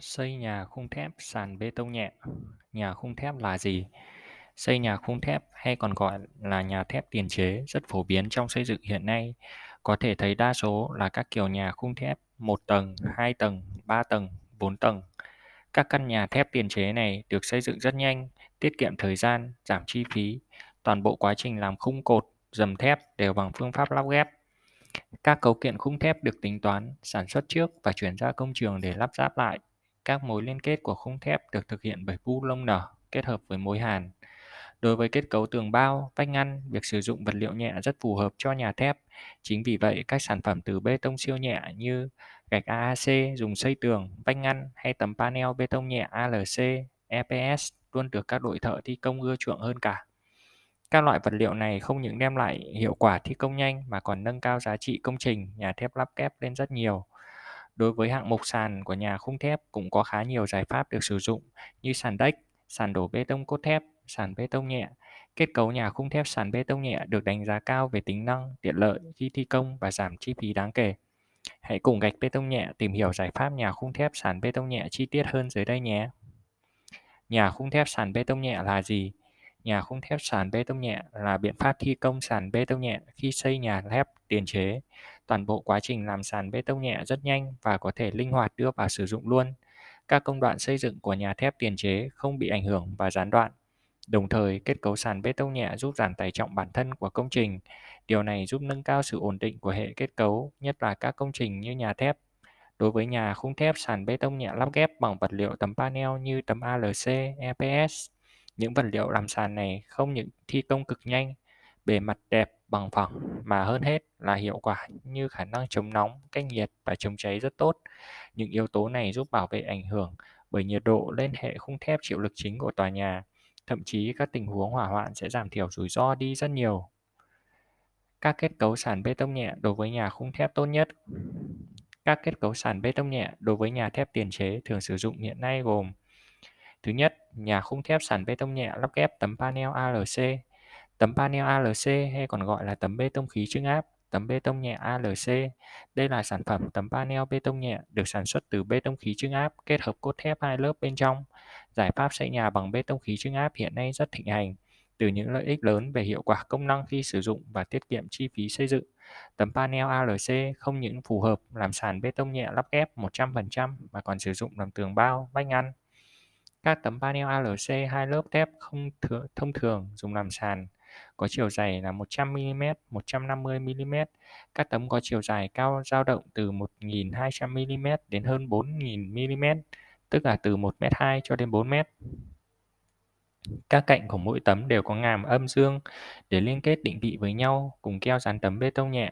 Xây nhà khung thép sàn bê tông nhẹ. Nhà khung thép là gì? Xây nhà khung thép hay còn gọi là nhà thép tiền chế rất phổ biến trong xây dựng hiện nay. Có thể thấy đa số là các kiểu nhà khung thép 1 tầng, 2 tầng, 3 tầng, 4 tầng. Các căn nhà thép tiền chế này được xây dựng rất nhanh, tiết kiệm thời gian, giảm chi phí. Toàn bộ quá trình làm khung cột, dầm thép đều bằng phương pháp lắp ghép. Các cấu kiện khung thép được tính toán, sản xuất trước và chuyển ra công trường để lắp ráp lại. Các mối liên kết của khung thép được thực hiện bởi bu lông nở kết hợp với mối hàn. Đối với kết cấu tường bao, vách ngăn, việc sử dụng vật liệu nhẹ rất phù hợp cho nhà thép. Chính vì vậy, các sản phẩm từ bê tông siêu nhẹ như gạch AAC dùng xây tường, vách ngăn hay tấm panel bê tông nhẹ ALC, EPS luôn được các đội thợ thi công ưa chuộng hơn cả. Các loại vật liệu này không những đem lại hiệu quả thi công nhanh mà còn nâng cao giá trị công trình nhà thép lắp ghép lên rất nhiều. Đối với hạng mục sàn của nhà khung thép cũng có khá nhiều giải pháp được sử dụng như sàn đếch, sàn đổ bê tông cốt thép, sàn bê tông nhẹ. Kết cấu nhà khung thép sàn bê tông nhẹ được đánh giá cao về tính năng, tiện lợi khi thi công và giảm chi phí đáng kể. Hãy cùng Gạch Bê Tông Nhẹ tìm hiểu giải pháp nhà khung thép sàn bê tông nhẹ chi tiết hơn dưới đây nhé. Nhà khung thép sàn bê tông nhẹ là gì? Nhà khung thép sàn bê tông nhẹ là biện pháp thi công sàn bê tông nhẹ khi xây nhà thép tiền chế. Toàn bộ quá trình làm sàn bê tông nhẹ rất nhanh và có thể linh hoạt đưa vào sử dụng luôn. Các công đoạn xây dựng của nhà thép tiền chế không bị ảnh hưởng và gián đoạn. Đồng thời, kết cấu sàn bê tông nhẹ giúp giảm tải trọng bản thân của công trình. Điều này giúp nâng cao sự ổn định của hệ kết cấu, nhất là các công trình như nhà thép. Đối với nhà khung thép sàn bê tông nhẹ lắp ghép bằng vật liệu tấm panel như tấm ALC, EPS, những vật liệu làm sàn này không những thi công cực nhanh, bề mặt đẹp, bằng phẳng mà hơn hết là hiệu quả như khả năng chống nóng, cách nhiệt và chống cháy rất tốt. Những yếu tố này giúp bảo vệ ảnh hưởng bởi nhiệt độ lên hệ khung thép chịu lực chính của tòa nhà. Thậm chí các tình huống hỏa hoạn sẽ giảm thiểu rủi ro đi rất nhiều. Các kết cấu sàn bê tông nhẹ đối với nhà khung thép tốt nhất. Các kết cấu sàn bê tông nhẹ đối với nhà thép tiền chế thường sử dụng hiện nay gồm: thứ nhất, nhà khung thép sàn bê tông nhẹ lắp ghép tấm panel ALC. Tấm panel ALC hay còn gọi là tấm bê tông khí chưng áp, tấm bê tông nhẹ ALC. Đây là sản phẩm tấm panel bê tông nhẹ được sản xuất từ bê tông khí chưng áp kết hợp cốt thép hai lớp bên trong. Giải pháp xây nhà bằng bê tông khí chưng áp hiện nay rất thịnh hành. Từ những lợi ích lớn về hiệu quả công năng khi sử dụng và tiết kiệm chi phí xây dựng, tấm panel ALC không những phù hợp làm sàn bê tông nhẹ lắp ghép 100% mà còn sử dụng làm tường bao, vách ngăn. Các tấm panel ALC hai lớp thép không thông thường dùng làm sàn có chiều dày là 100mm, 150mm. Các tấm có chiều dài cao dao động từ 1.200mm đến hơn 4.000mm, tức là từ 1m2 cho đến 4m. Các cạnh của mỗi tấm đều có ngàm âm dương để liên kết định vị với nhau cùng keo dán tấm bê tông nhẹ.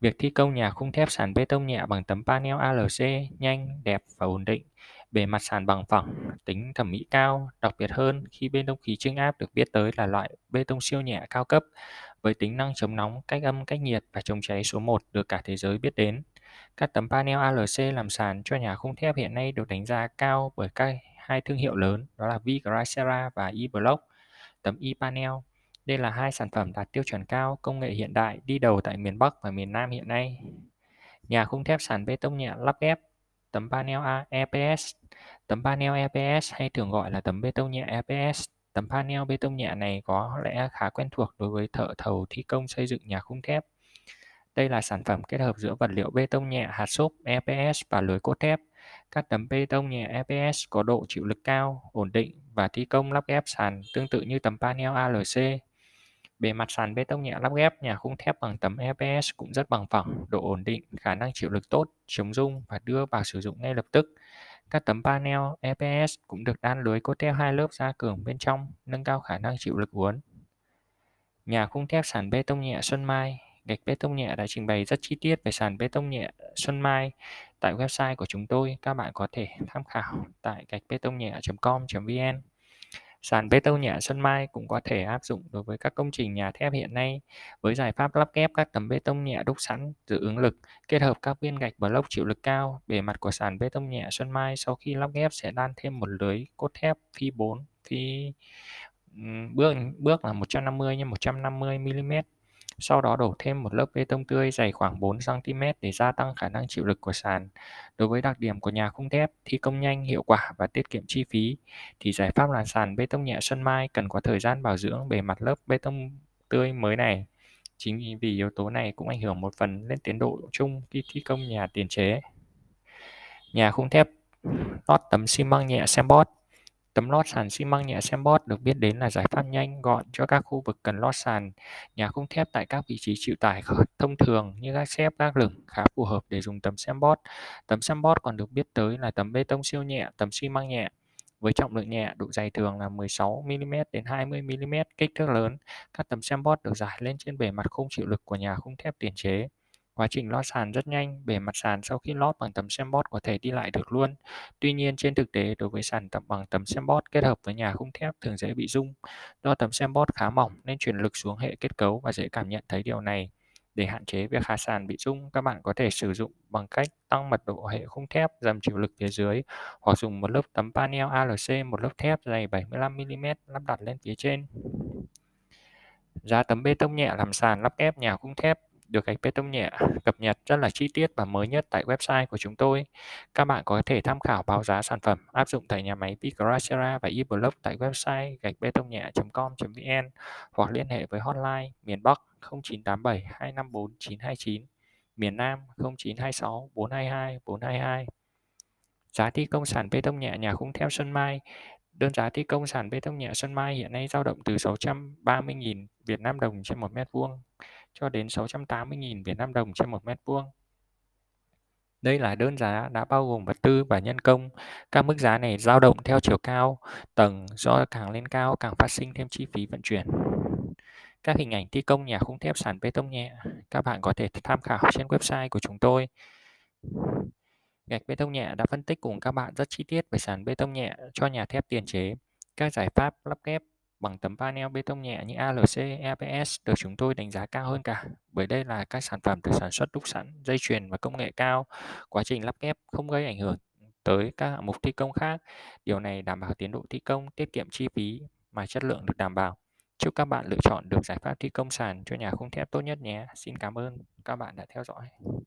Việc thi công nhà khung thép sàn bê tông nhẹ bằng tấm panel ALC nhanh, đẹp và ổn định. Bề mặt sàn bằng phẳng, tính thẩm mỹ cao, đặc biệt hơn khi bê tông khí chưng áp được biết tới là loại bê tông siêu nhẹ cao cấp với tính năng chống nóng, cách âm, cách nhiệt và chống cháy số 1 được cả thế giới biết đến. Các tấm panel ALC làm sàn cho nhà khung thép hiện nay được đánh giá cao bởi hai thương hiệu lớn, đó là Vgracera và E-Block. Tấm E-Panel, đây là hai sản phẩm đạt tiêu chuẩn cao, công nghệ hiện đại, đi đầu tại miền Bắc và miền Nam hiện nay. Nhà khung thép sàn bê tông nhẹ lắp ghép tấm panel EPS. Tấm panel EPS hay thường gọi là tấm bê tông nhẹ EPS. Tấm panel bê tông nhẹ này có lẽ khá quen thuộc đối với thợ thầu thi công xây dựng nhà khung thép. Đây là sản phẩm kết hợp giữa vật liệu bê tông nhẹ hạt xốp EPS và lưới cốt thép. Các tấm bê tông nhẹ EPS có độ chịu lực cao, ổn định và thi công lắp ghép sàn tương tự như tấm panel ALC. Bề mặt sàn bê tông nhẹ lắp ghép nhà khung thép bằng tấm EPS cũng rất bằng phẳng, độ ổn định, khả năng chịu lực tốt, chống rung và đưa vào sử dụng ngay lập tức. Các tấm panel EPS cũng được đan lưới cốt thép hai lớp gia cường bên trong, nâng cao khả năng chịu lực uốn. Nhà khung thép sàn bê tông nhẹ Xuân Mai. Gạch Bê Tông Nhẹ đã trình bày rất chi tiết về sàn bê tông nhẹ Xuân Mai tại website của chúng tôi. Các bạn có thể tham khảo tại gachbetongnhẹ.com.vn. Sàn bê tông nhẹ Xuân Mai cũng có thể áp dụng đối với các công trình nhà thép hiện nay với giải pháp lắp ghép các tấm bê tông nhẹ đúc sẵn giữ ứng lực, kết hợp các viên gạch block chịu lực cao. Bề mặt của sàn bê tông nhẹ Xuân Mai sau khi lắp ghép sẽ đan thêm một lưới cốt thép phi 4 phi bước là 150 x 150 mm. Sau đó đổ thêm một lớp bê tông tươi dày khoảng 4 cm để gia tăng khả năng chịu lực của sàn. Đối với đặc điểm của nhà khung thép, thi công nhanh, hiệu quả và tiết kiệm chi phí, thì giải pháp làm sàn bê tông nhẹ Xuân Mai cần có thời gian bảo dưỡng bề mặt lớp bê tông tươi mới này. Chính vì yếu tố này cũng ảnh hưởng một phần lên tiến độ chung khi thi công nhà tiền chế. Nhà khung thép lót tấm xi măng nhẹ XemBot. Tấm lót sàn xi măng nhẹ XemBot được biết đến là giải pháp nhanh gọn cho các khu vực cần lót sàn nhà khung thép tại các vị trí chịu tải thông thường như gác xép, gác lửng, khá phù hợp để dùng tấm XemBot. Tấm XemBot còn được biết tới là tấm bê tông siêu nhẹ, tấm xi măng nhẹ với trọng lượng nhẹ, độ dày thường là 16 mm đến 20 mm, kích thước lớn. Các tấm XemBot được rải lên trên bề mặt khung chịu lực của nhà khung thép tiền chế. Quá trình lót sàn rất nhanh, bề mặt sàn sau khi lót bằng tấm XemBot có thể đi lại được luôn. Tuy nhiên trên thực tế, đối với sàn tập bằng tấm XemBot kết hợp với nhà khung thép thường dễ bị rung. Do tấm XemBot khá mỏng nên truyền lực xuống hệ kết cấu và dễ cảm nhận thấy điều này. Để hạn chế việc hạ sàn bị rung, các bạn có thể sử dụng bằng cách tăng mật độ hệ khung thép, giảm chịu lực phía dưới, hoặc dùng một lớp tấm panel ALC, một lớp thép dày 75 mm lắp đặt lên phía trên. Giá tấm bê tông nhẹ làm sàn lắp ghép nhà khung thép được Gạch Bê Tông Nhẹ cập nhật rất là chi tiết và mới nhất tại website của chúng tôi. Các bạn có thể tham khảo báo giá sản phẩm áp dụng tại nhà máy Vgracera và E-Block tại website gachbetongnhẹ.com.vn hoặc liên hệ với hotline miền Bắc 0987 254 929, miền Nam 0926 422 422. Giá thi công sàn bê tông nhẹ nhà khung thép Xuân Mai. Đơn giá thi công sàn bê tông nhẹ Xuân Mai hiện nay dao động từ 630.000 Việt Nam đồng trên 1 mét vuông cho đến 680.000 Việt Nam đồng trên 1 mét vuông. Đây là đơn giá đã bao gồm vật tư và nhân công. Các mức giá này dao động theo chiều cao tầng, do càng lên cao càng phát sinh thêm chi phí vận chuyển. Các hình ảnh thi công nhà khung thép sàn bê tông nhẹ các bạn có thể tham khảo trên website của chúng tôi. Gạch Bê Tông Nhẹ đã phân tích cùng các bạn rất chi tiết về sàn bê tông nhẹ cho nhà thép tiền chế. Các giải pháp lắp ghép bằng tấm panel bê tông nhẹ như ALC, EPS được chúng tôi đánh giá cao hơn cả, bởi đây là các sản phẩm được sản xuất đúc sẵn, dây chuyền và công nghệ cao. Quá trình lắp ghép không gây ảnh hưởng tới các hạng mục thi công khác. Điều này đảm bảo tiến độ thi công, tiết kiệm chi phí mà chất lượng được đảm bảo. Chúc các bạn lựa chọn được giải pháp thi công sàn cho nhà khung thép tốt nhất nhé. Xin cảm ơn các bạn đã theo dõi.